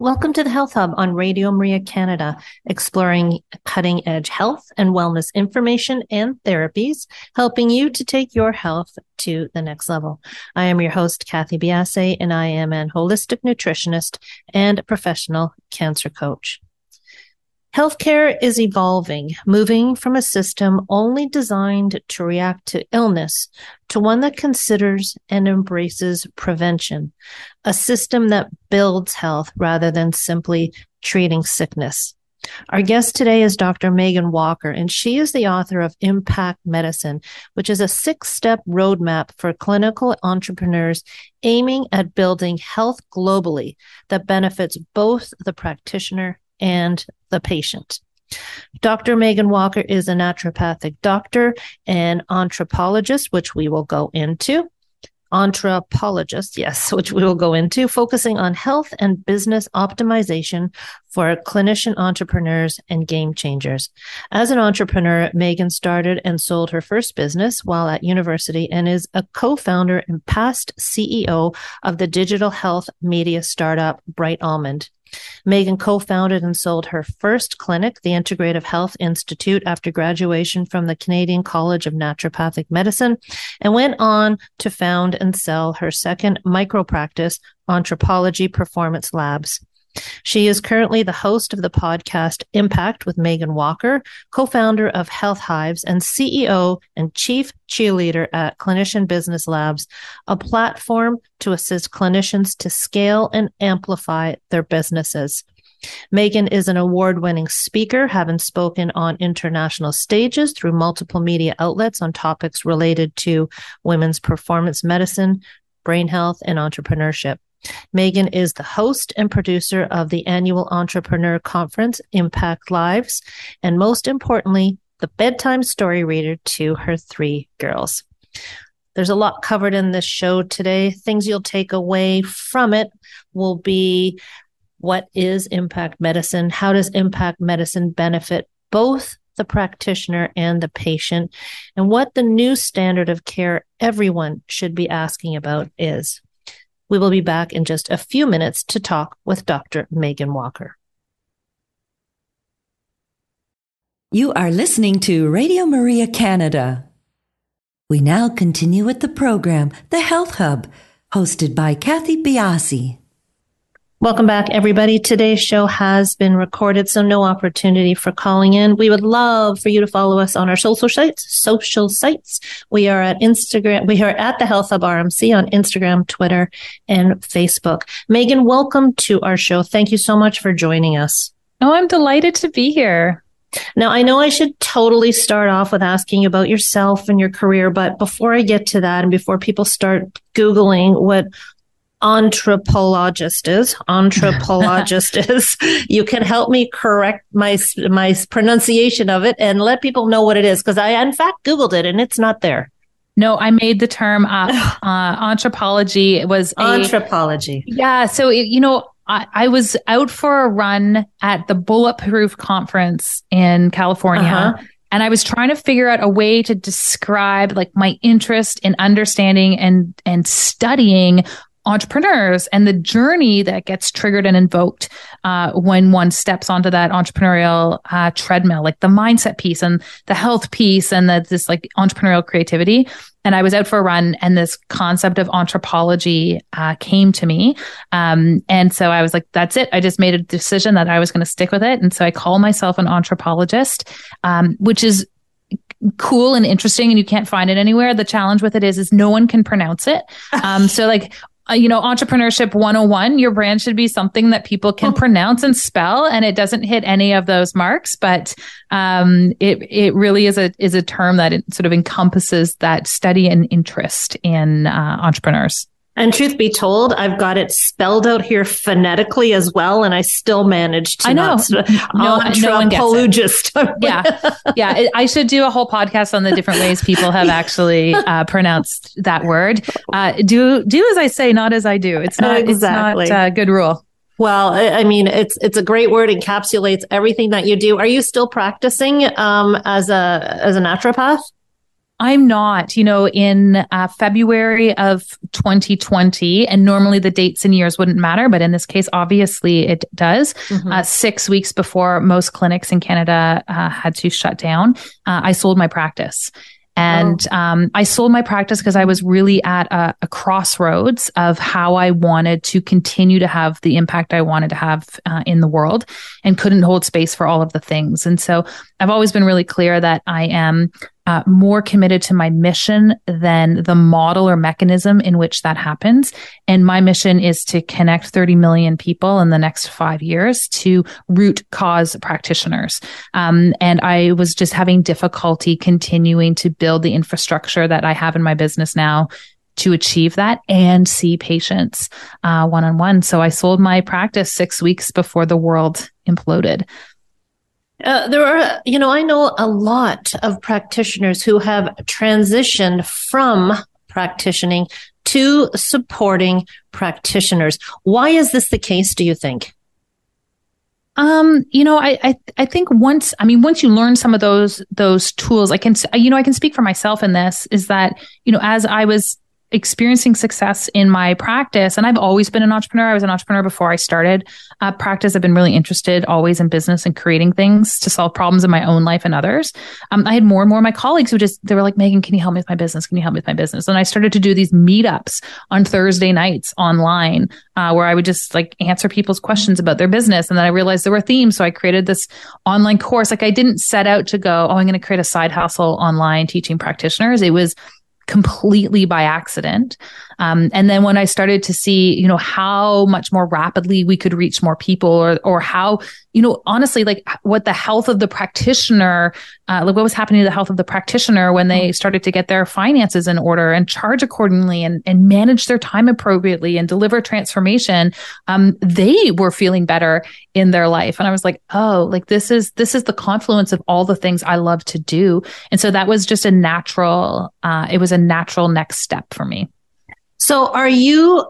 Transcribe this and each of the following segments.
Welcome to the Health Hub on Radio Maria Canada, exploring cutting-edge health and wellness information and therapies, helping you to take your health to the next level. I am your host, Kathy Biasi, and I am an holistic nutritionist and professional cancer coach. Healthcare is evolving, moving from a system only designed to react to illness to one that considers and embraces prevention, a system that builds health rather than simply treating sickness. Our guest today is Dr. Meghan Walker, and she is the author of Impact Medicine, which is a six-step roadmap for clinical entrepreneurs aiming at building health globally that benefits both the practitioner and the patient. Dr. Meghan Walker is a naturopathic doctor and anthropologist, which we will go into. Focusing on health and business optimization for clinician entrepreneurs and game changers. As an entrepreneur, Meghan started and sold her first business while at university and is a co-founder and past CEO of the digital health media startup Bright Almond. Meghan co-founded and sold her first clinic, the Integrative Health Institute, after graduation from the Canadian College of Naturopathic Medicine, and went on to found and sell her second micropractice, Entrepology Performance Labs. She is currently the host of the podcast Impact with Meghan Walker, co-founder of Health Hives, and CEO and chief cheerleader at Clinician Business Labs, a platform to assist clinicians to scale and amplify their businesses. Meghan is an award-winning speaker, having spoken on international stages through multiple media outlets on topics related to women's performance medicine, brain health, and entrepreneurship. Meghan is the host and producer of the annual entrepreneur conference, Impact LIVEs, and most importantly, the bedtime story reader to her three girls. There's a lot covered in this show today. Things you'll take away from it will be, what is impact medicine? How does impact medicine benefit both the practitioner and the patient? And what the new standard of care everyone should be asking about is. We will be back in just a few minutes to talk with Dr. Meghan Walker. You are listening to Radio Maria Canada. We now continue with the program, The Health Hub, hosted by Kathy Biasi. Welcome back, everybody. Today's show has been recorded, so no opportunity for calling in. We would love for you to follow us on our social sites. We are at Instagram. We are at the Health Hub RMC on Instagram, Twitter, and Facebook. Meghan, welcome to our show. Thank you so much for joining us. Oh, I'm delighted to be here. Now, I know I should totally start off with asking you about yourself and your career, but before I get to that and before people start Googling what Entrepologist is. You can help me correct my pronunciation of it and let people know what it is, because I, in fact, Googled it and it's not there. No, I made the term up. Entrepology. Yeah. So, I was out for a run at the Bulletproof Conference in California. Uh-huh. And I was trying to figure out a way to describe like my interest in understanding and studying entrepreneurs and the journey that gets triggered and invoked when one steps onto that entrepreneurial treadmill, like the mindset piece and the health piece and this like entrepreneurial creativity. And I was out for a run and this concept of entrepology came to me. And so I was like, that's it. I just made a decision that I was going to stick with it. And so I call myself an entrepologist, which is cool and interesting, and you can't find it anywhere. The challenge with it is no one can pronounce it. So like, entrepreneurship 101, your brand should be something that people can pronounce and spell, and it doesn't hit any of those marks, but it really is a term that it sort of encompasses that study and interest in entrepreneurs. And truth be told, I've got it spelled out here phonetically as well, and I still managed to Entrepologist. No one gets it. Yeah. I should do a whole podcast on the different ways people have actually pronounced that word. Do as I say, not as I do. It's not exactly. It's not a good rule. Well, I mean, it's a great word, encapsulates everything that you do. Are you still practicing as a naturopath? I'm not, in February of 2020, and normally the dates and years wouldn't matter, but in this case, obviously it does. Mm-hmm. 6 weeks before most clinics in Canada had to shut down, I sold my practice. And I sold my practice because I was really at a crossroads of how I wanted to continue to have the impact I wanted to have in the world, and couldn't hold space for all of the things. And so I've always been really clear that I am more committed to my mission than the model or mechanism in which that happens. And my mission is to connect 30 million people in the next 5 years to root cause practitioners. And I was just having difficulty continuing to build the infrastructure that I have in my business now to achieve that and see patients one-on-one. So I sold my practice 6 weeks before the world imploded. There are, I know a lot of practitioners who have transitioned from practicing to supporting practitioners. Why is this the case, do you think? I think once you learn some of those tools, I can speak for myself in this, is that, as I was experiencing success in my practice. And I've always been an entrepreneur. I was an entrepreneur before I started practice. I've been really interested always in business and creating things to solve problems in my own life and others. I had more and more of my colleagues they were like, Meghan, can you help me with my business? Can you help me with my business? And I started to do these meetups on Thursday nights online where I would just answer people's questions about their business. And then I realized there were themes. So I created this online course. I didn't set out to go, I'm going to create a side hustle online teaching practitioners. It was completely by accident. And then when I started to see, how much more rapidly we could reach more people or how, honestly, what the health of the practitioner, what was happening to the health of the practitioner when they started to get their finances in order and charge accordingly and manage their time appropriately and deliver transformation, they were feeling better in their life. And I was like, this is the confluence of all the things I love to do. And so that was just a natural, natural next step for me. So are you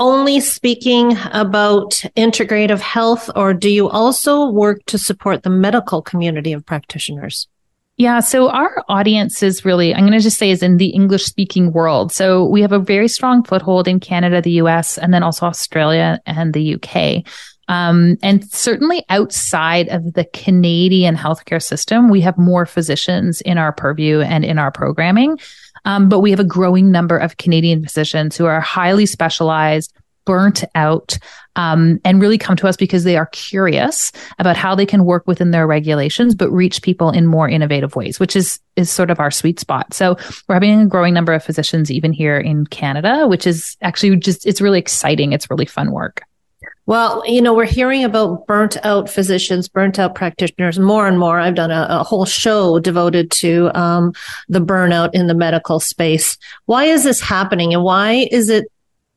only speaking about integrative health, or do you also work to support the medical community of practitioners? Yeah. So our audience is really, I'm going to just say, is in the English speaking world. So we have a very strong foothold in Canada, the US, and then also Australia and the UK. And certainly outside of the Canadian healthcare system, we have more physicians in our purview and in our programming. But we have a growing number of Canadian physicians who are highly specialized, burnt out, and really come to us because they are curious about how they can work within their regulations, but reach people in more innovative ways, which is sort of our sweet spot. So we're having a growing number of physicians even here in Canada, which is actually it's really exciting. It's really fun work. Well, we're hearing about burnt out physicians, burnt out practitioners more and more. I've done a whole show devoted to the burnout in the medical space. Why is this happening, and why is it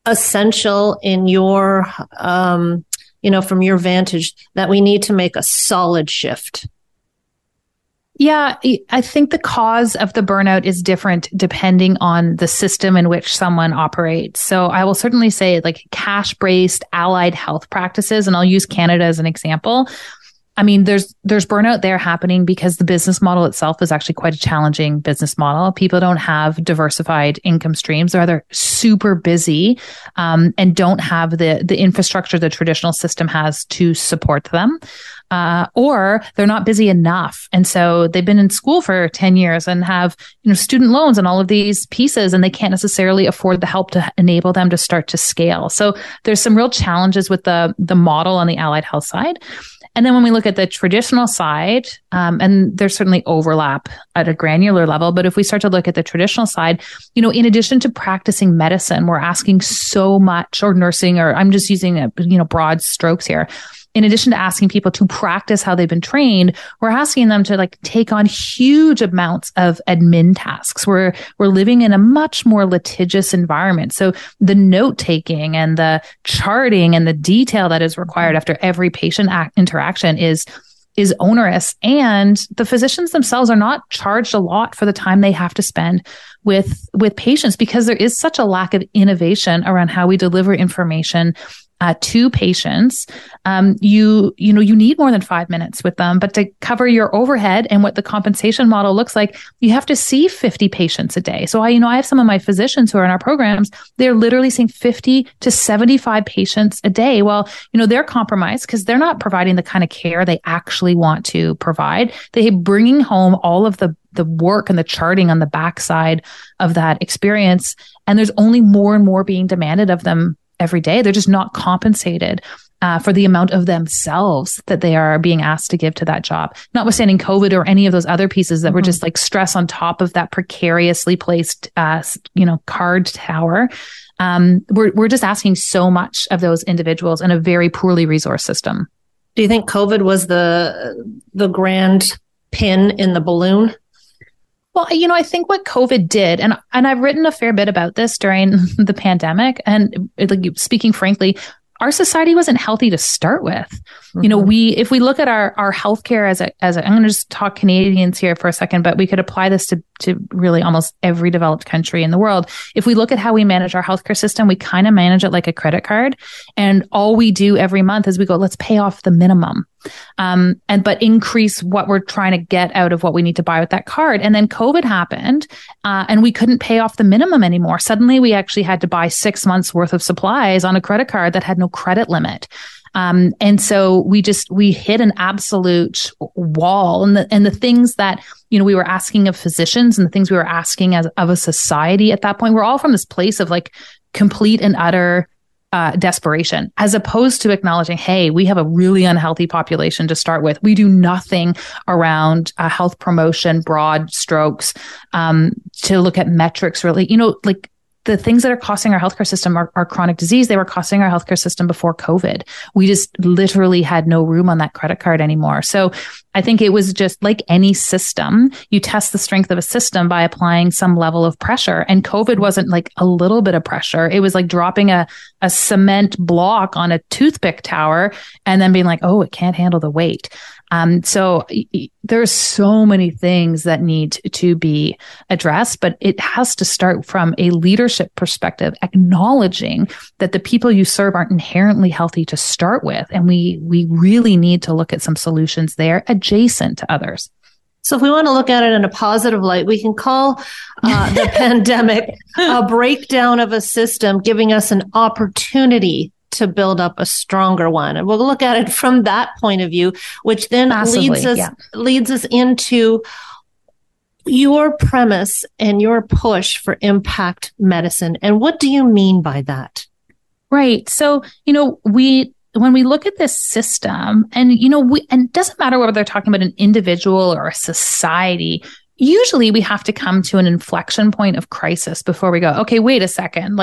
essential in your, from your vantage, that we need to make a solid shift? Yeah, I think the cause of the burnout is different depending on the system in which someone operates. So I will certainly say cash-based allied health practices, and I'll use Canada as an example, I mean, there's burnout there happening because the business model itself is actually quite a challenging business model. People don't have diversified income streams, or they're super busy and don't have the infrastructure the traditional system has to support them. Or they're not busy enough. And so they've been in school for 10 years and have, you know, student loans and all of these pieces, and they can't necessarily afford the help to enable them to start to scale. So there's some real challenges with the model on the allied health side. And then when we look at the traditional side, and there's certainly overlap at a granular level, but if we start to look at the traditional side, you know, in addition to practicing medicine, we're asking so much, or nursing, or I'm just using, broad strokes here. In addition to asking people to practice how they've been trained, we're asking them to take on huge amounts of admin tasks. We're living in a much more litigious environment. So the note taking and the charting and the detail that is required after every patient interaction is onerous. And the physicians themselves are not charged a lot for the time they have to spend with patients, because there is such a lack of innovation around how we deliver information to patients. You need more than 5 minutes with them, but to cover your overhead and what the compensation model looks like, you have to see 50 patients a day. So I have some of my physicians who are in our programs, they're literally seeing 50 to 75 patients a day. Well, they're compromised because they're not providing the kind of care they actually want to provide. They're bringing home all of the work and the charting on the backside of that experience. And there's only more and more being demanded of them every day. They're just not compensated for the amount of themselves that they are being asked to give to that job, notwithstanding COVID or any of those other pieces that were just stress on top of that precariously placed, card tower. We're just asking so much of those individuals in a very poorly resourced system. Do you think COVID was the grand pin in the balloon? Well, I think what COVID did, and I've written a fair bit about this during the pandemic, and speaking frankly, our society wasn't healthy to start with. Mm-hmm. If we look at our healthcare as a, I'm going to just talk Canadians here for a second, but we could apply this to really almost every developed country in the world. If we look at how we manage our healthcare system, we kind of manage it like a credit card. And all we do every month is we go, let's pay off the minimum. But increase what we're trying to get out of what we need to buy with that card. And then COVID happened, and we couldn't pay off the minimum anymore. Suddenly we actually had to buy 6 months worth of supplies on a credit card that had no credit limit. And so we hit an absolute wall, and the things that, we were asking of physicians and the things we were asking of a society at that point, we're all from this place of complete and utter desperation, as opposed to acknowledging, hey, we have a really unhealthy population to start with. We do nothing around health promotion, broad strokes, to look at metrics really, the things that are costing our healthcare system are chronic disease. They were costing our healthcare system before COVID. We just literally had no room on that credit card anymore. So I think it was just like any system, you test the strength of a system by applying some level of pressure. And COVID wasn't a little bit of pressure. It was dropping a cement block on a toothpick tower and then being it can't handle the weight. So there's so many things that need to be addressed, but it has to start from a leadership perspective, acknowledging that the people you serve aren't inherently healthy to start with. And we really need to look at some solutions there adjacent to others. So if we want to look at it in a positive light, we can call the pandemic a breakdown of a system, giving us an opportunity to build up a stronger one. And we'll look at it from that point of view, which then leads us into your premise and your push for impact medicine. And what do you mean by that? Right. So, when we look at this system, and, and it doesn't matter whether they're talking about an individual or a society, usually we have to come to an inflection point of crisis before we go, okay, wait a second,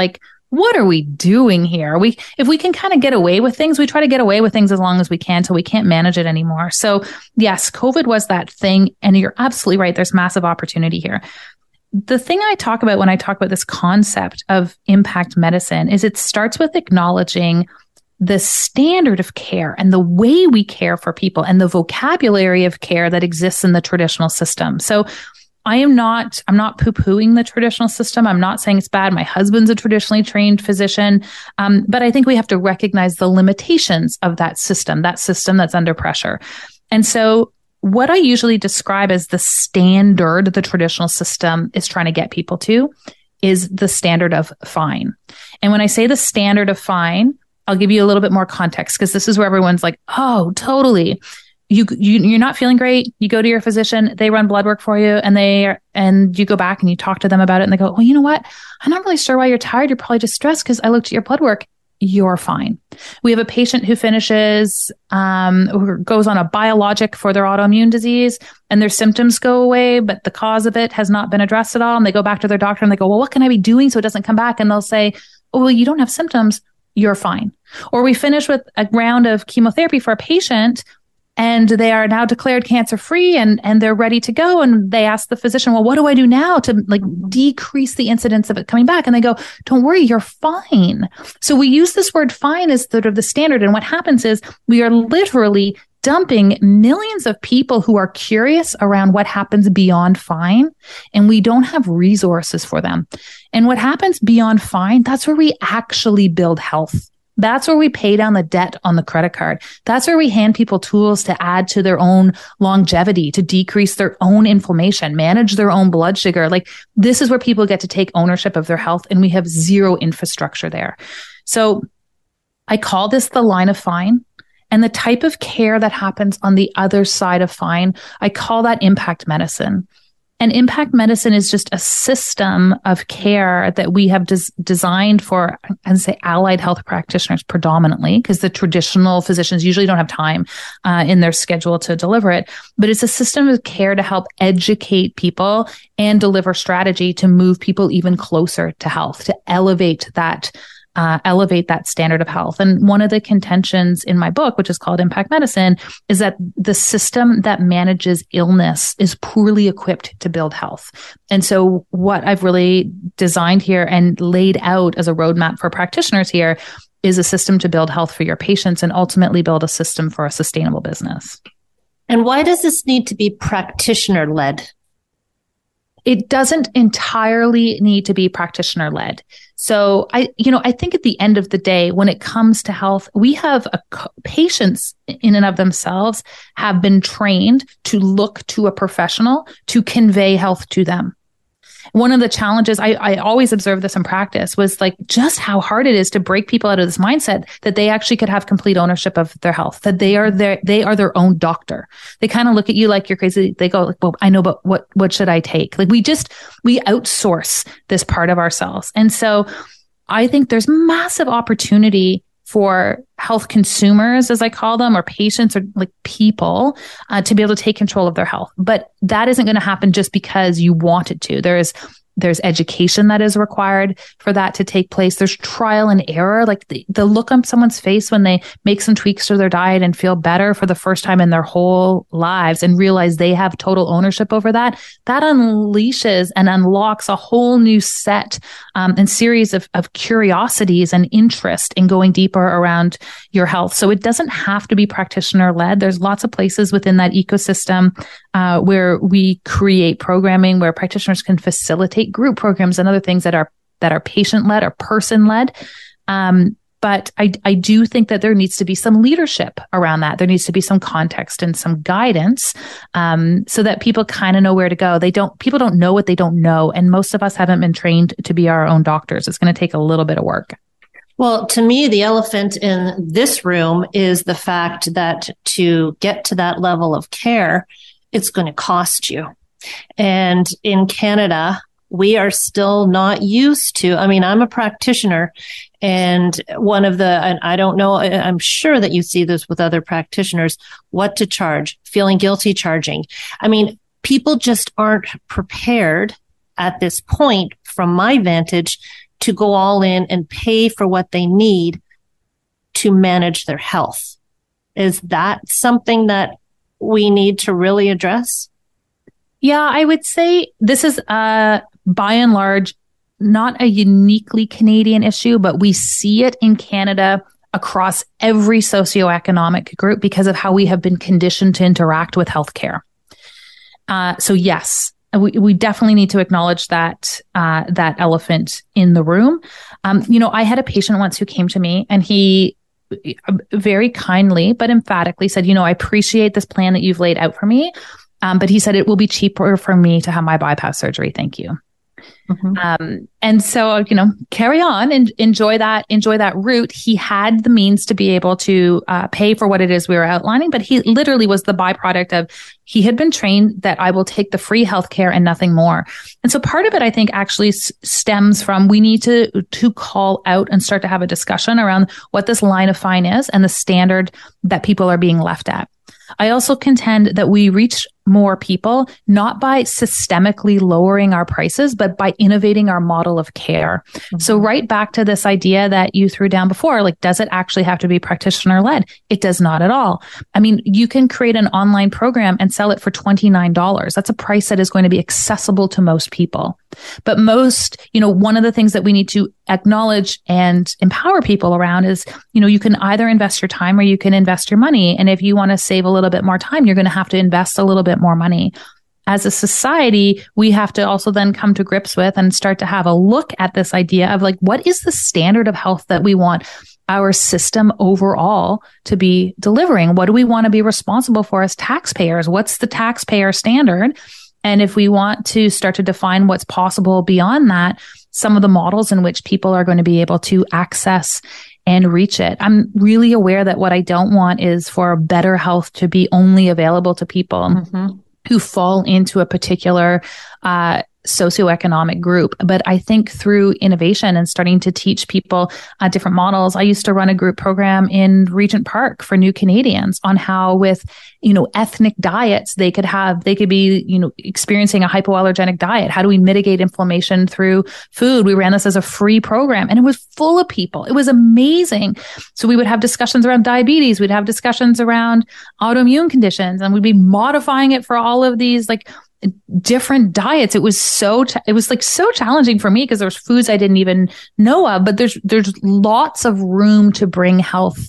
what are we doing here? If we can kind of get away with things, we try to get away with things as long as we can till we can't manage it anymore. So yes, COVID was that thing. And you're absolutely right. There's massive opportunity here. The thing I talk about when I talk about this concept of impact medicine is it starts with acknowledging the standard of care and the way we care for people and the vocabulary of care that exists in the traditional system. So I'm not poo-pooing the traditional system. I'm not saying it's bad. My husband's a traditionally trained physician. But I think we have to recognize the limitations of that system that's under pressure. And so what I usually describe as the standard the traditional system is trying to get people to is the standard of fine. And when I say the standard of fine, I'll give you a little bit more context, because this is where everyone's like, oh, totally. You're not feeling great. You go to your physician, they run blood work for you, and you go back and you talk to them about it, and they go, well, you know what? I'm not really sure why you're tired. You're probably just stressed because I looked at your blood work. You're fine. We have a patient who finishes, who goes on a biologic for their autoimmune disease, and their symptoms go away, but the cause of it has not been addressed at all. And they go back to their doctor and they go, well, what can I be doing so it doesn't come back? And they'll say, oh, well, you don't have symptoms. You're fine. Or we finish with a round of chemotherapy for a patient, and they are now declared cancer-free and they're ready to go. And they ask the physician, well, what do I do now to like decrease the incidence of it coming back? And they go, don't worry, you're fine. So we use this word fine as sort of the standard. And what happens is we are literally dumping millions of people who are curious around what happens beyond fine, and we don't have resources for them. And what happens beyond fine, that's where we actually build health. That's where we pay down the debt on the credit card. That's where we hand people tools to add to their own longevity, to decrease their own inflammation, manage their own blood sugar. Like, this is where people get to take ownership of their health, and we have zero infrastructure there. So I call this the line of fine, and the type of care that happens on the other side of fine, I call that impact medicine. And impact medicine is just a system of care that we have designed for, I'd say, allied health practitioners predominantly, because the traditional physicians usually don't have time in their schedule to deliver it. But it's a system of care to help educate people and deliver strategy to move people even closer to health, to elevate that standard of health. And one of the contentions in my book, which is called Impact Medicine, is that the system that manages illness is poorly equipped to build health. And so what I've really designed here and laid out as a roadmap for practitioners here is a system to build health for your patients and ultimately build a system for a sustainable business. And why does this need to be practitioner-led? It doesn't entirely need to be practitioner-led. So I think at the end of the day, when it comes to health, we have patients in and of themselves have been trained to look to a professional to convey health to them. One of the challenges, I always observed this in practice, was like just how hard it is to break people out of this mindset that they actually could have complete ownership of their health, that they are their own doctor. They kind of look at you like you're crazy. They go like, well, I know, but what should I take? Like we outsource this part of ourselves. And so I think there's massive opportunity for health consumers, as I call them, or patients, or like people, to be able to take control of their health. But that isn't going to happen just because you want it to. There's education that is required for that to take place. There's trial and error, like the look on someone's face when they make some tweaks to their diet and feel better for the first time in their whole lives and realize they have total ownership over that. That unleashes and unlocks a whole new set and series of curiosities and interest in going deeper around your health. So it doesn't have to be practitioner-led. There's lots of places within that ecosystem where we create programming where practitioners can facilitate group programs and other things that are patient-led or person-led. But I do think that there needs to be some leadership around that. There needs to be some context and some guidance so that people kind of know where to go. People don't know what they don't know. And most of us haven't been trained to be our own doctors. It's going to take a little bit of work. Well, to me, the elephant in this room is the fact that to get to that level of care, it's going to cost you. And in Canada, we are still not used to, I mean, I'm a practitioner, and one of the, and I don't know, I'm sure that you see this with other practitioners, what to charge, feeling guilty charging. I mean, people just aren't prepared at this point, from my vantage, to go all in and pay for what they need to manage their health. Is that something that we need to really address? Yeah, I would say this is by and large not a uniquely Canadian issue, but we see it in Canada across every socioeconomic group because of how we have been conditioned to interact with healthcare. So yes, we definitely need to acknowledge that that elephant in the room. I had a patient once who came to me and he very kindly but emphatically said, you know, I appreciate this plan that you've laid out for me. But he said, it will be cheaper for me to have my bypass surgery. Thank you. Mm-hmm. And so, you know, carry on and enjoy that route. He had the means to be able to pay for what it is we were outlining, but he literally was the byproduct of, he had been trained that I will take the free healthcare and nothing more. And so part of it, I think, actually stems from, we need to call out and start to have a discussion around what this line of fine is and the standard that people are being left at. I also contend that we reach more people not by systemically lowering our prices, but by innovating our model of care. Mm-hmm. So right back to this idea that you threw down before, like, does it actually have to be practitioner led? It does not at all. I mean, you can create an online program and sell it for $29. That's a price that is going to be accessible to most people. But most, you know, one of the things that we need to acknowledge and empower people around is, you know, you can either invest your time or you can invest your money. And if you want to save a little bit more time, you're going to have to invest a little bit more money. As a society, we have to also then come to grips with and start to have a look at this idea of, like, what is the standard of health that we want our system overall to be delivering? What do we want to be responsible for as taxpayers? What's the taxpayer standard? And if we want to start to define what's possible beyond that, some of the models in which people are going to be able to access and reach it. I'm really aware that what I don't want is for better health to be only available to people mm-hmm. who fall into a particular socioeconomic group. But I think through innovation and starting to teach people different models, I used to run a group program in Regent Park for new Canadians on how, with, you know, ethnic diets, they could be, you know, experiencing a hypoallergenic diet. How do we mitigate inflammation through food? We ran this as a free program, and it was full of people. It was amazing. So we would have discussions around diabetes. We'd have discussions around autoimmune conditions, and we'd be modifying it for all of these, like, different diets. It was so challenging for me because there's foods I didn't even know of, but there's lots of room to bring health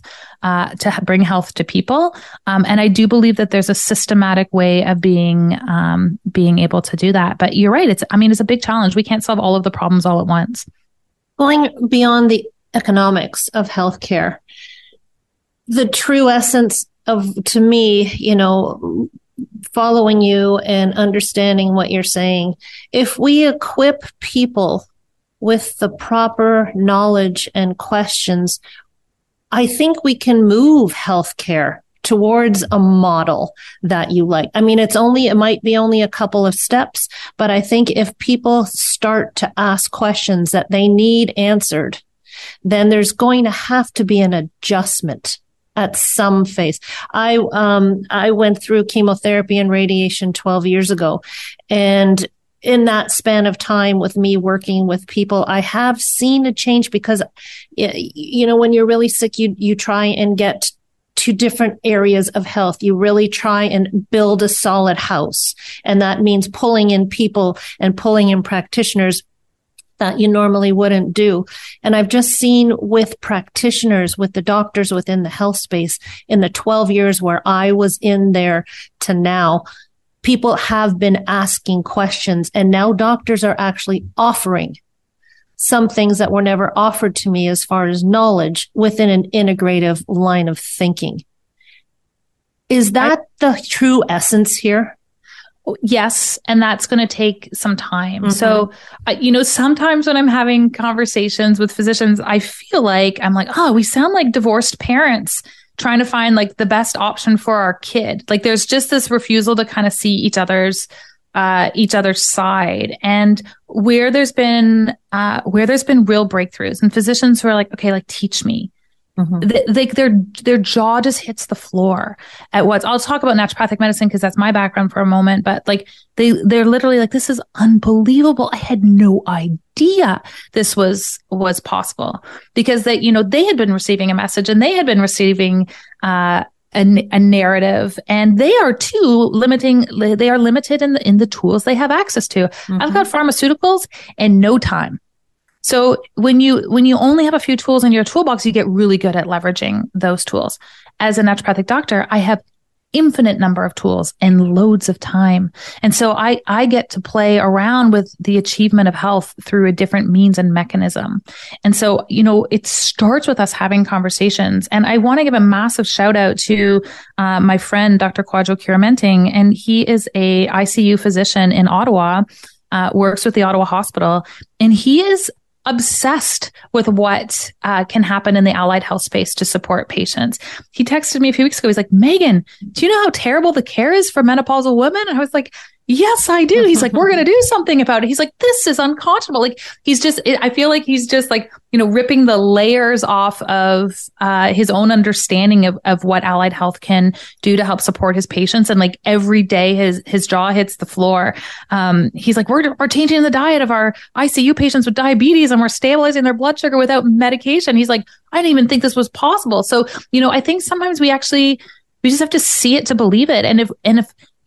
to people. And I do believe that there's a systematic way of being able to do that. But you're right. It's a big challenge. We can't solve all of the problems all at once. Going beyond the economics of healthcare, the true essence of, to me, you know, following you and understanding what you're saying. If we equip people with the proper knowledge and questions, I think we can move healthcare towards a model that you like. I mean, it might be only a couple of steps, but I think if people start to ask questions that they need answered, then there's going to have to be an adjustment at some phase. I went through chemotherapy and radiation 12 years ago. And in that span of time with me working with people, I have seen a change because, you know, when you're really sick, you try and get to different areas of health. You really try and build a solid house. And that means pulling in people and pulling in practitioners that you normally wouldn't do. And I've just seen with practitioners, with the doctors within the health space, in the 12 years where I was in there to now, people have been asking questions. And now doctors are actually offering some things that were never offered to me as far as knowledge within an integrative line of thinking. Is that the true essence here? Yes. And that's going to take some time. Mm-hmm. So, you know, sometimes when I'm having conversations with physicians, I feel like I'm like, oh, we sound like divorced parents trying to find, like, the best option for our kid. Like, there's just this refusal to kind of see each other's side. And where there's been real breakthroughs and physicians who are like, okay, like, teach me. Mm-hmm. Like their jaw just hits the floor at once. I'll talk about naturopathic medicine because that's my background for a moment, but like they're literally like, this is unbelievable. I had no idea this was possible because they, you know, they had been receiving a message and they had been receiving, a narrative, and they are too limiting. They are limited in the tools they have access to. Mm-hmm. I've got pharmaceuticals and no time. So when you only have a few tools in your toolbox, you get really good at leveraging those tools. As a naturopathic doctor, I have infinite number of tools and loads of time. And so I get to play around with the achievement of health through a different means and mechanism. And so, you know, it starts with us having conversations. And I want to give a massive shout out to my friend, Dr. Kwadjo Kurameting, and he is a ICU physician in Ottawa, works with the Ottawa Hospital, and he is obsessed with what can happen in the allied health space to support patients. He texted me a few weeks ago. He's like, Megan, do you know how terrible the care is for menopausal women? And I was like, yes, I do. He's like, we're going to do something about it. He's like, this is unconscionable. Like, he's just, I feel like he's just like, you know, ripping the layers off of his own understanding of what allied health can do to help support his patients. And like every day his jaw hits the floor. He's like, we're changing the diet of our ICU patients with diabetes, and we're stabilizing their blood sugar without medication. He's like, I didn't even think this was possible. So, you know, I think sometimes we just have to see it to believe it. And if,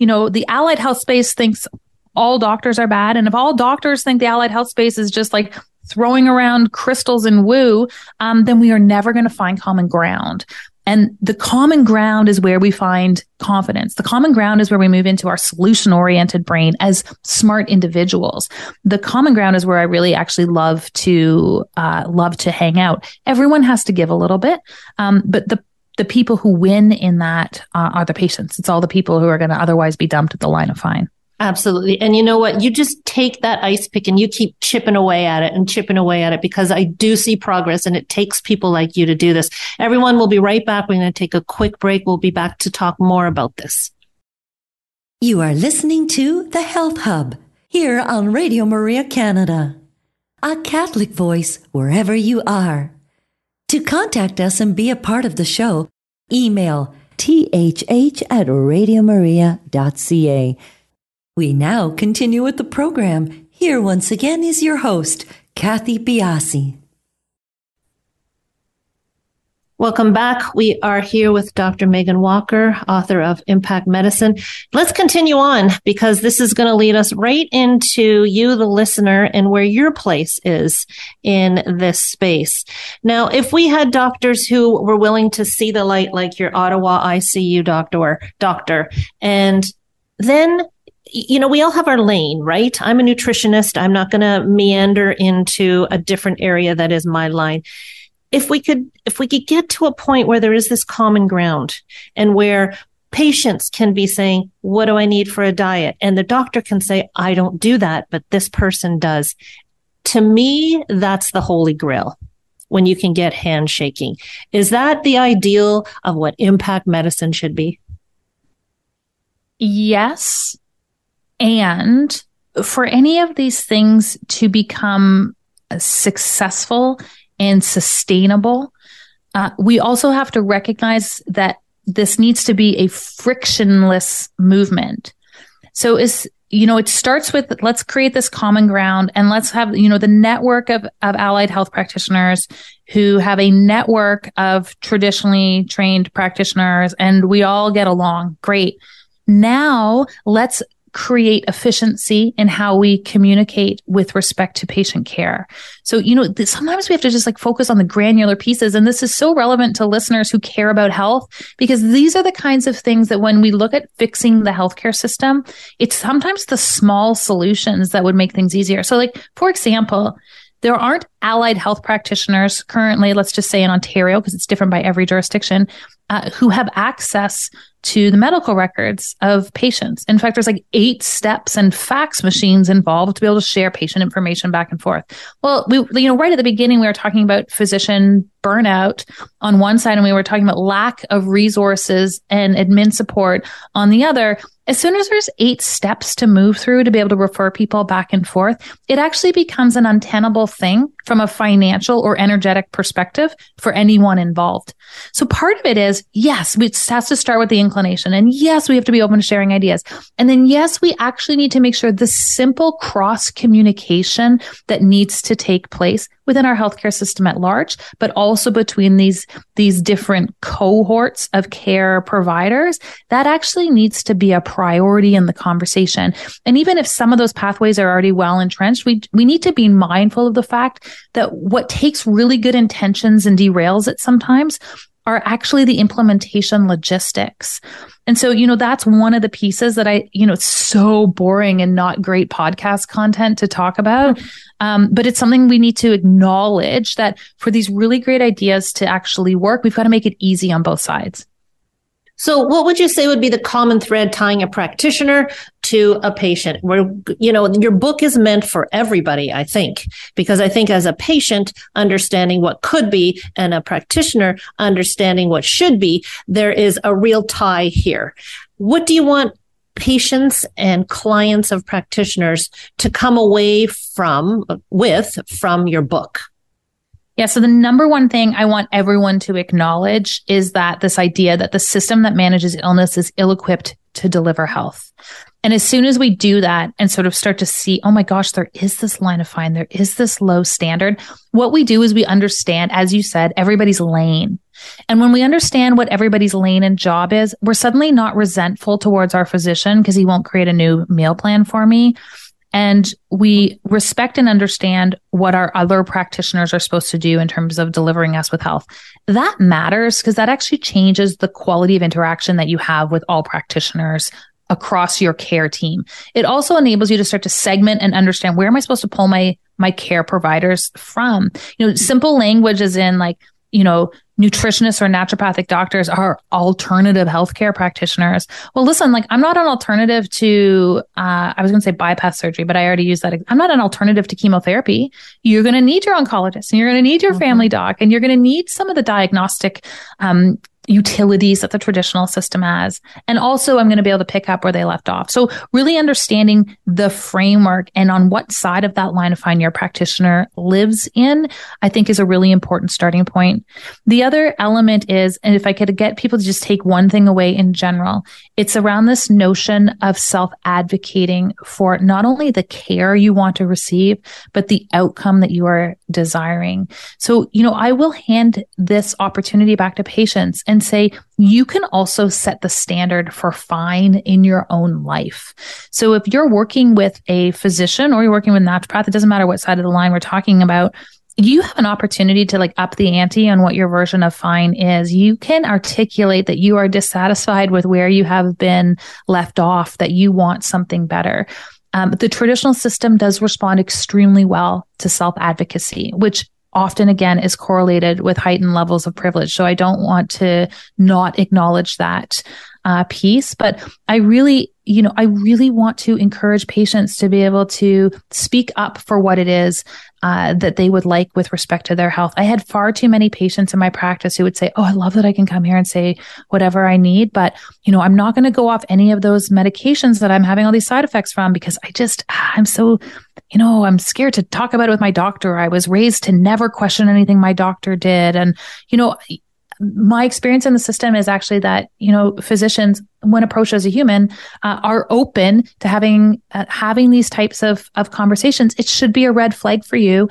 you know, the allied health space thinks all doctors are bad, and if all doctors think the allied health space is just like throwing around crystals and woo, then we are never going to find common ground. And the common ground is where we find confidence. The common ground is where we move into our solution-oriented brain as smart individuals. The common ground is where I really actually love to hang out. Everyone has to give a little bit, but the people who win in that are the patients. It's all the people who are going to otherwise be dumped at the line of fine. Absolutely. And you know what? You just take that ice pick and you keep chipping away at it, because I do see progress, and it takes people like you to do this. Everyone, we'll be right back. We're going to take a quick break. We'll be back to talk more about this. You are listening to The Health Hub here on Radio Maria Canada, a Catholic voice wherever you are. To contact us and be a part of the show, email thh@radiomaria.ca. We now continue with the program. Here once again is your host, Kathy Biasi. Welcome back. We are here with Dr. Meghan Walker, author of Impact Medicine. Let's continue on, because this is going to lead us right into you, the listener, and where your place is in this space. Now, if we had doctors who were willing to see the light, like your Ottawa ICU doctor, and then, you know, we all have our lane, right? I'm a nutritionist. I'm not going to meander into a different area that is my line. If we could get to a point where there is this common ground, and where patients can be saying, what do I need for a diet? And the doctor can say, I don't do that, but this person does. To me, that's the holy grail, when you can get handshaking. Is that the ideal of what impact medicine should be? Yes. And for any of these things to become successful and sustainable, we also have to recognize that this needs to be a frictionless movement. So it starts with, let's create this common ground, and let's have, you know, the network of allied health practitioners who have a network of traditionally trained practitioners, and we all get along. Great. Now let's create efficiency in how we communicate with respect to patient care. So, you know, sometimes we have to just like focus on the granular pieces. And this is so relevant to listeners who care about health, because these are the kinds of things that when we look at fixing the healthcare system, it's sometimes the small solutions that would make things easier. So like, for example, there aren't allied health practitioners currently, let's just say in Ontario, because it's different by every jurisdiction, who have access to the medical records of patients. In fact, there's like 8 steps and fax machines involved to be able to share patient information back and forth. Well, right at the beginning, we were talking about physician burnout on one side, and we were talking about lack of resources and admin support on the other. As soon as there's 8 steps to move through to be able to refer people back and forth, it actually becomes an untenable thing from a financial or energetic perspective for anyone involved. So part of it is, yes, it has to start with the inclination. And yes, we have to be open to sharing ideas. And then yes, we actually need to make sure the simple cross communication that needs to take place within our healthcare system at large, but also between these different cohorts of care providers, that actually needs to be a priority in the conversation. And even if some of those pathways are already well entrenched, we need to be mindful of the fact that what takes really good intentions and derails it sometimes are actually the implementation logistics. And so, you know, that's one of the pieces that I, you know, it's so boring and not great podcast content to talk about. But it's something we need to acknowledge that for these really great ideas to actually work, we've got to make it easy on both sides. So what would you say would be the common thread tying a practitioner to a patient? Where, you know, your book is meant for everybody, I think, because I think as a patient, understanding what could be and a practitioner understanding what should be, there is a real tie here. What do you want patients and clients of practitioners to come away from your book? Yeah. So the number one thing I want everyone to acknowledge is that this idea that the system that manages illness is ill-equipped to deliver health. And as soon as we do that and sort of start to see, oh my gosh, there is this line of fine, there is this low standard, what we do is we understand, as you said, everybody's lane. And when we understand what everybody's lane and job is, we're suddenly not resentful towards our physician because he won't create a new meal plan for me. And we respect and understand what our other practitioners are supposed to do in terms of delivering us with health. That matters because that actually changes the quality of interaction that you have with all practitioners across your care team. It also enables you to start to segment and understand, where am I supposed to pull my care providers from? You know, simple language is in like, you know, nutritionists or naturopathic doctors are alternative healthcare practitioners. Well, listen, like I'm not an alternative to, I was going to say bypass surgery, but I already used that. I'm not an alternative to chemotherapy. You're going to need your oncologist and you're going to need your family doc and you're going to need some of the diagnostic utilities that the traditional system has. And also I'm going to be able to pick up where they left off. So really understanding the framework and on what side of that line of fire your practitioner lives in, I think is a really important starting point. The other element is, and if I could get people to just take one thing away in general, it's around this notion of self-advocating for not only the care you want to receive, but the outcome that you are desiring. So, you know, I will hand this opportunity back to patients and say, you can also set the standard for fine in your own life. So if you're working with a physician or you're working with a naturopath, it doesn't matter what side of the line we're talking about, you have an opportunity to like up the ante on what your version of fine is. You can articulate that you are dissatisfied with where you have been left off, that you want something better. But the traditional system does respond extremely well to self-advocacy, which often, again, is correlated with heightened levels of privilege. So I don't want to not acknowledge that piece, but I really want to encourage patients to be able to speak up for what it is that they would like with respect to their health. I had far too many patients in my practice who would say, oh, I love that I can come here and say whatever I need, but you know, I'm not going to go off any of those medications that I'm having all these side effects from because I'm scared to talk about it with my doctor. I was raised to never question anything my doctor did. And, you know, my experience in the system is actually that, you know, physicians, when approached as a human, are open to having these types of conversations. It should be a red flag for you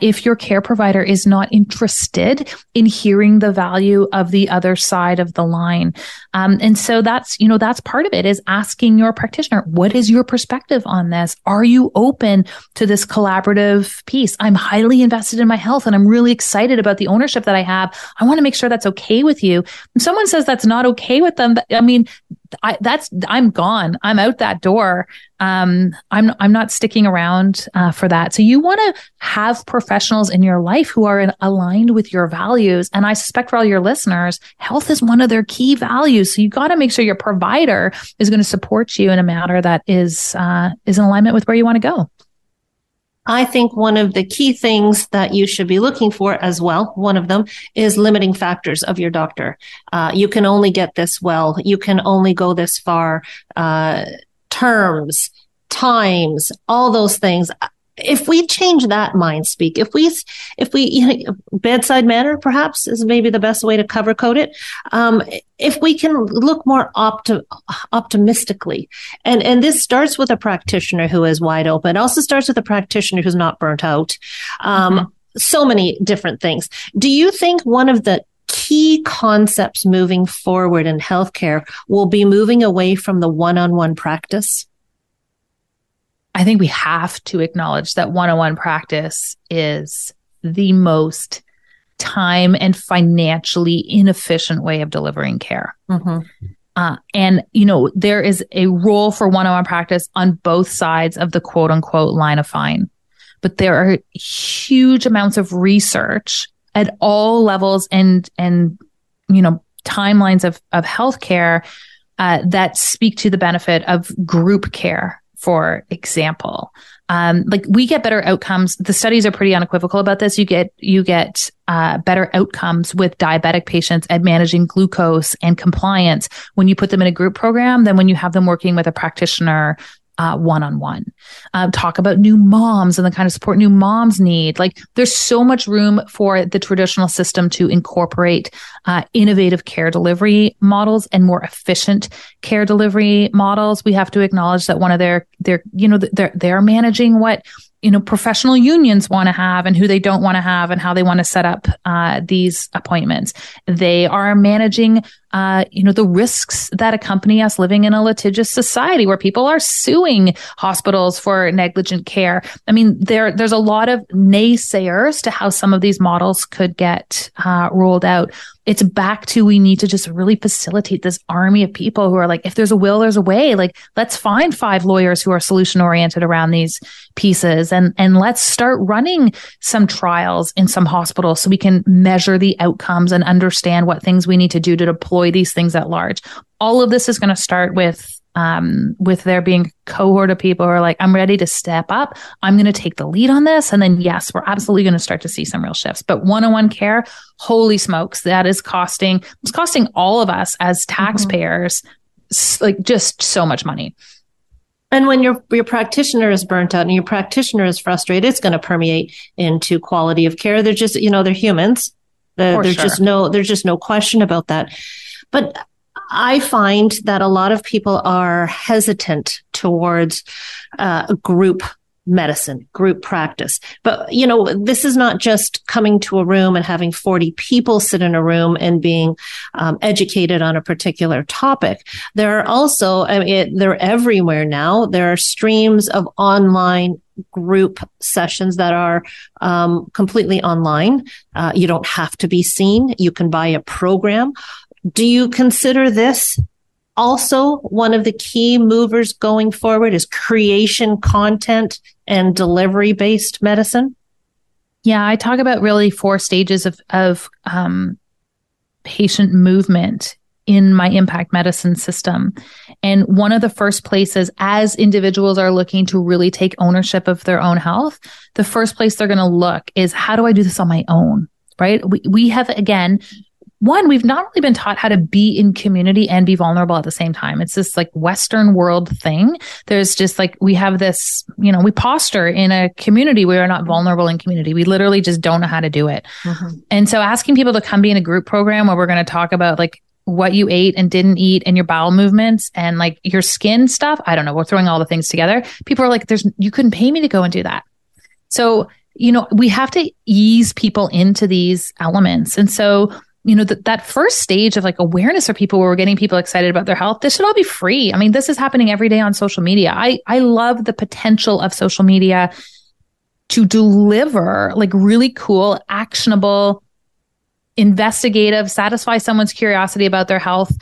if your care provider is not interested in hearing the value of the other side of the line. And so that's part of it, is asking your practitioner, what is your perspective on this? Are you open to this collaborative piece? I'm highly invested in my health and I'm really excited about the ownership that I have. I want to make sure that's okay with you. If someone says that's not okay with them, I mean, I'm gone. I'm out that door. I'm not sticking around for that. So you want to have professionals in your life who are aligned with your values. And I suspect for all your listeners, health is one of their key values. So you got to make sure your provider is going to support you in a manner that is in alignment with where you want to go. I think one of the key things that you should be looking for as well, one of them, is limiting factors of your doctor. You can only get this well. You can only go this far. Terms, times, all those things. If we change that mind speak, if we bedside manner perhaps is maybe the best way to cover code it. If we can look more optimistically, and this starts with a practitioner who is wide open. It also starts with a practitioner who's not burnt out. So many different things. Do you think one of the key concepts moving forward in healthcare will be moving away from the one-on-one practice? I think we have to acknowledge that one-on-one practice is the most time and financially inefficient way of delivering care. Mm-hmm. And, you know, there is a role for one-on-one practice on both sides of the quote unquote line of fine, but there are huge amounts of research at all levels and, you know, timelines of healthcare that speak to the benefit of group care, for example. Like we get better outcomes. The studies are pretty unequivocal about this. You get better outcomes with diabetic patients at managing glucose and compliance when you put them in a group program than when you have them working with a practitioner one-on-one. Talk about new moms and the kind of support new moms need. Like there's so much room for the traditional system to incorporate innovative care delivery models and more efficient care delivery models. We have to acknowledge that one of they're managing what, you know, professional unions want to have and who they don't want to have and how they want to set up these appointments. They are managing, you know, the risks that accompany us living in a litigious society where people are suing hospitals for negligent care. I mean, there's a lot of naysayers to how some of these models could get rolled out. It's back to, we need to just really facilitate this army of people who are like, if there's a will, there's a way. Like, let's find 5 lawyers who are solution oriented around these pieces, and let's start running some trials in some hospitals so we can measure the outcomes and understand what things we need to do to deploy these things at large. All of this is going to start with there being a cohort of people who are like, I'm ready to step up. I'm going to take the lead on this. And then, yes, we're absolutely going to start to see some real shifts. But one-on-one care, holy smokes, that is costing, it's costing all of us as taxpayers, mm-hmm. like just so much money. And when your practitioner is burnt out and your practitioner is frustrated, it's going to permeate into quality of care. They're just, you know, they're humans. There's just no question about that. But I find that a lot of people are hesitant towards group medicine, group practice. But, you know, this is not just coming to a room and having 40 people sit in a room and being educated on a particular topic. There are also, I mean, they're everywhere now. There are streams of online group sessions that are completely online. You don't have to be seen. You can buy a program. Do you consider this also one of the key movers going forward is creation, content, and delivery-based medicine? Yeah, I talk about really 4 stages of patient movement in my impact medicine system. And one of the first places, as individuals are looking to really take ownership of their own health, the first place they're going to look is, how do I do this on my own, right? We have, again... One, we've not really been taught how to be in community and be vulnerable at the same time. It's this like Western world thing. There's just like, we have this, you know, we posture in a community. We are not vulnerable in community. We literally just don't know how to do it. Mm-hmm. And so asking people to come be in a group program where we're going to talk about like what you ate and didn't eat and your bowel movements and like your skin stuff. I don't know. We're throwing all the things together. People are like, you couldn't pay me to go and do that. So, you know, we have to ease people into these elements. And so, you know, that first stage of like awareness for people where we're getting people excited about their health, this should all be free. I mean, this is happening every day on social media. I love the potential of social media to deliver like really cool, actionable, investigative, satisfy someone's curiosity about their health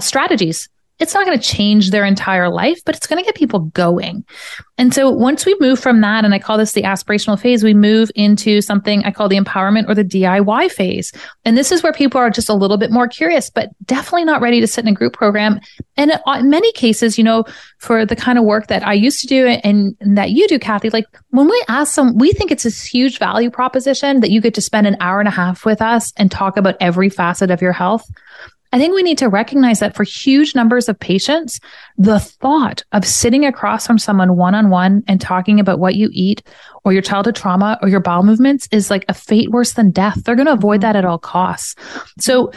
strategies. It's not going to change their entire life, but it's going to get people going. And so once we move from that, and I call this the aspirational phase, we move into something I call the empowerment or the DIY phase. And this is where people are just a little bit more curious, but definitely not ready to sit in a group program. And in many cases, you know, for the kind of work that I used to do and that you do, Kathy, like when we ask them, we think it's this huge value proposition that you get to spend an hour and a half with us and talk about every facet of your health. I think we need to recognize that for huge numbers of patients, the thought of sitting across from someone one-on-one and talking about what you eat or your childhood trauma or your bowel movements is like a fate worse than death. They're going to avoid that at all costs. So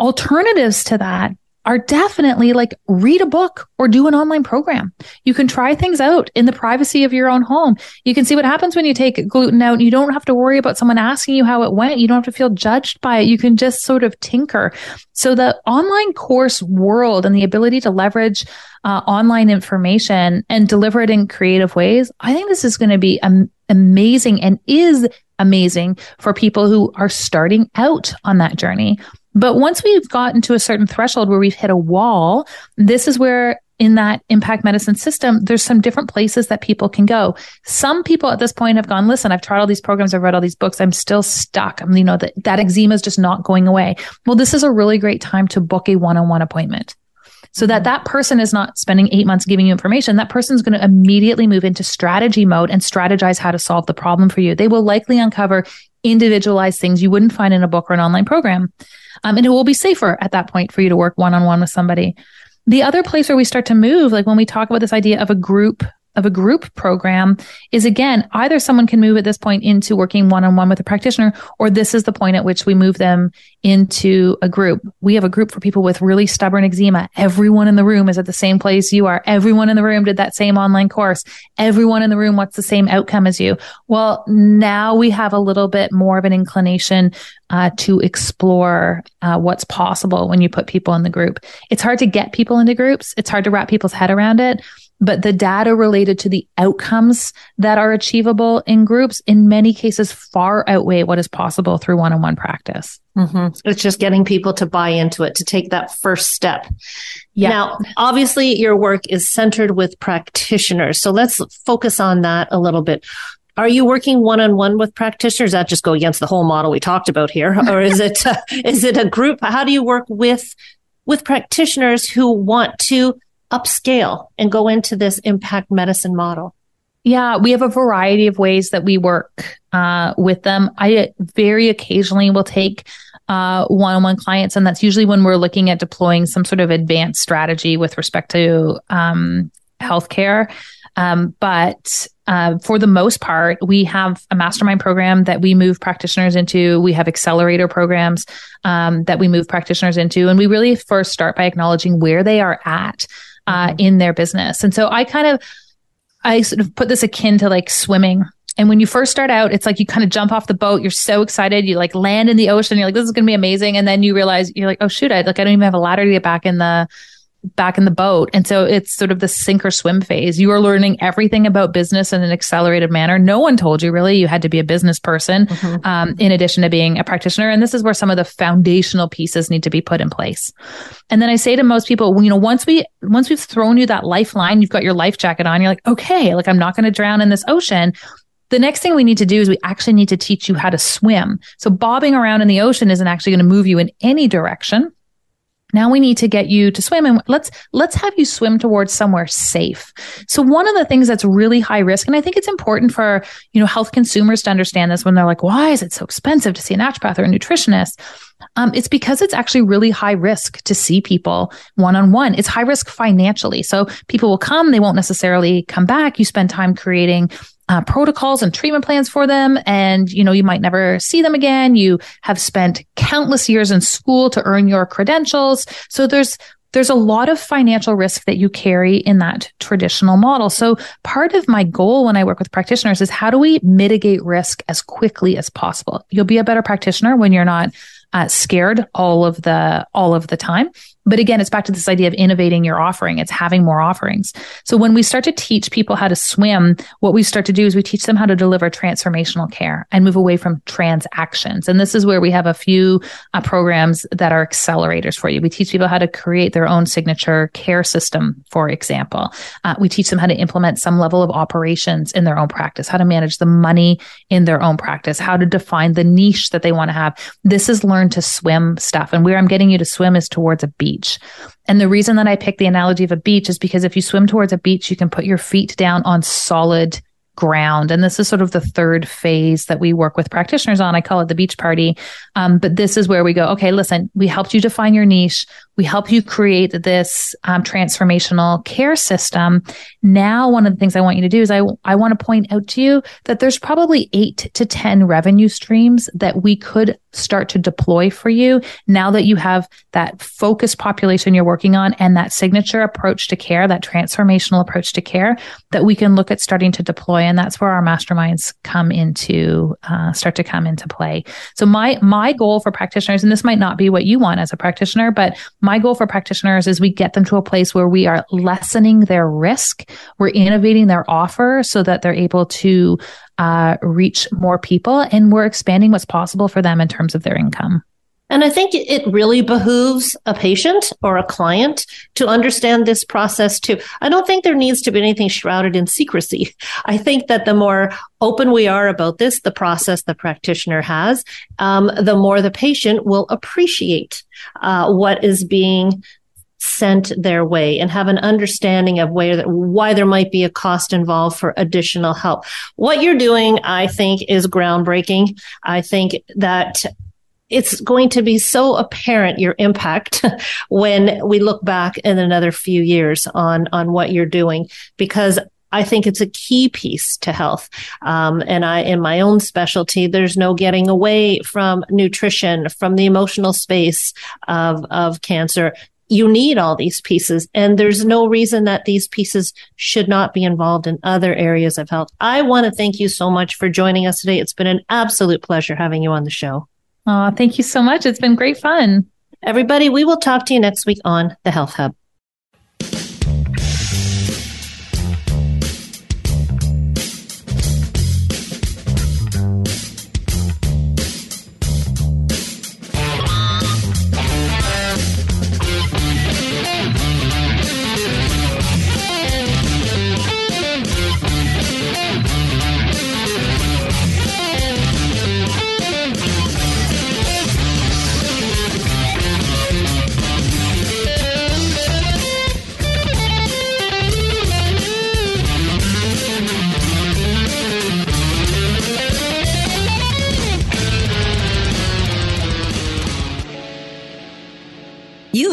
alternatives to that are definitely like read a book or do an online program. You can try things out in the privacy of your own home. You can see what happens when you take gluten out. You don't have to worry about someone asking you how it went. You don't have to feel judged by it. You can just sort of tinker. So the online course world and the ability to leverage online information and deliver it in creative ways, I think this is going to be amazing and is amazing for people who are starting out on that journey. But once we've gotten to a certain threshold where we've hit a wall, this is where in that impact medicine system, there's some different places that people can go. Some people at this point have gone, listen, I've tried all these programs, I've read all these books, I'm still stuck. I'm, you know, that eczema is just not going away. Well, this is a really great time to book a one-on-one appointment. So that person is not spending 8 months giving you information. That person's going to immediately move into strategy mode and strategize how to solve the problem for you. They will likely uncover individualized things you wouldn't find in a book or an online program. And it will be safer at that point for you to work one-on-one with somebody. The other place where we start to move, like when we talk about this idea of a group program, is again, either someone can move at this point into working one-on-one with a practitioner, or this is the point at which we move them into a group. We have a group for people with really stubborn eczema. Everyone in the room is at the same place you are. Everyone in the room did that same online course. Everyone in the room wants the same outcome as you. Well, now we have a little bit more of an inclination to explore what's possible when you put people in the group. It's hard to get people into groups. It's hard to wrap people's head around it. But the data related to the outcomes that are achievable in groups, in many cases, far outweigh what is possible through one-on-one practice. Mm-hmm. It's just getting people to buy into it, to take that first step. Yeah. Now, obviously, your work is centered with practitioners. So let's focus on that a little bit. Are you working one-on-one with practitioners? That just go against the whole model we talked about here. Or is it a group? How do you work with practitioners who want to upscale and go into this impact medicine model? Yeah, we have a variety of ways that we work with them. I very occasionally will take one-on-one clients, and that's usually when we're looking at deploying some sort of advanced strategy with respect to healthcare. But for the most part, we have a mastermind program that we move practitioners into. We have accelerator programs that we move practitioners into. And we really first start by acknowledging where they are at in their business. And so I sort of put this akin to like swimming. And when you first start out, it's like you kind of jump off the boat. You're so excited. You like land in the ocean. You're like, this is going to be amazing. And then you realize you're like, oh shoot, I don't even have a ladder to get back in the boat. And so it's sort of the sink or swim phase. You are learning everything about business in an accelerated manner. No one told you really you had to be a business person in addition to being a practitioner. And this is where some of the foundational pieces need to be put in place. And then I say to most people, you know, once we've thrown you that lifeline, you've got your life jacket on, you're like, okay, like I'm not going to drown in this ocean. The next thing we need to do is we actually need to teach you how to swim. So bobbing around in the ocean isn't actually going to move you in any direction. Now we need to get you to swim, and let's have you swim towards somewhere safe. So one of the things that's really high risk, and I think it's important for, you know, health consumers to understand this when they're like, why is it so expensive to see a naturopath or a nutritionist? It's because it's actually really high risk to see people one-on-one. It's high risk financially. So people will come, they won't necessarily come back. You spend time creating protocols and treatment plans for them. And, you know, you might never see them again. You have spent countless years in school to earn your credentials. So there's a lot of financial risk that you carry in that traditional model. So part of my goal when I work with practitioners is how do we mitigate risk as quickly as possible? You'll be a better practitioner when you're not scared all of the time. But again, it's back to this idea of innovating your offering. It's having more offerings. So when we start to teach people how to swim, what we start to do is we teach them how to deliver transformational care and move away from transactions. And this is where we have a few programs that are accelerators for you. We teach people how to create their own signature care system, for example. We teach them how to implement some level of operations in their own practice, how to manage the money in their own practice, how to define the niche that they want to have. This is learn to swim stuff. And where I'm getting you to swim is towards a beach. And the reason that I pick the analogy of a beach is because if you swim towards a beach, you can put your feet down on solid ground. And this is sort of the third phase that we work with practitioners on. I call it the beach party. But this is where we go, okay, listen, we helped you define your niche. We help you create this transformational care system. Now, one of the things I want you to do is I want to point out to you that there's probably 8 to 10 revenue streams that we could start to deploy for you now that you have that focused population you're working on and that signature approach to care, that transformational approach to care that we can look at starting to deploy. And that's where our masterminds start to come into play. So my goal for practitioners, and this might not be what you want as a practitioner, but My goal for practitioners is we get them to a place where we are lessening their risk. We're innovating their offer so that they're able to reach more people, and we're expanding what's possible for them in terms of their income. And I think it really behooves a patient or a client to understand this process too. I don't think there needs to be anything shrouded in secrecy. I think that the more open we are about this, the process the practitioner has, the more the patient will appreciate what is being sent their way and have an understanding of why there might be a cost involved for additional help. What you're doing, I think, is groundbreaking. I think that it's going to be so apparent, your impact, when we look back in another few years on what you're doing, because I think it's a key piece to health. In my own specialty, there's no getting away from nutrition, from the emotional space of cancer. You need all these pieces, and there's no reason that these pieces should not be involved in other areas of health. I want to thank you so much for joining us today. It's been an absolute pleasure having you on the show. Oh, thank you so much. It's been great fun. Everybody, we will talk to you next week on The Health Hub.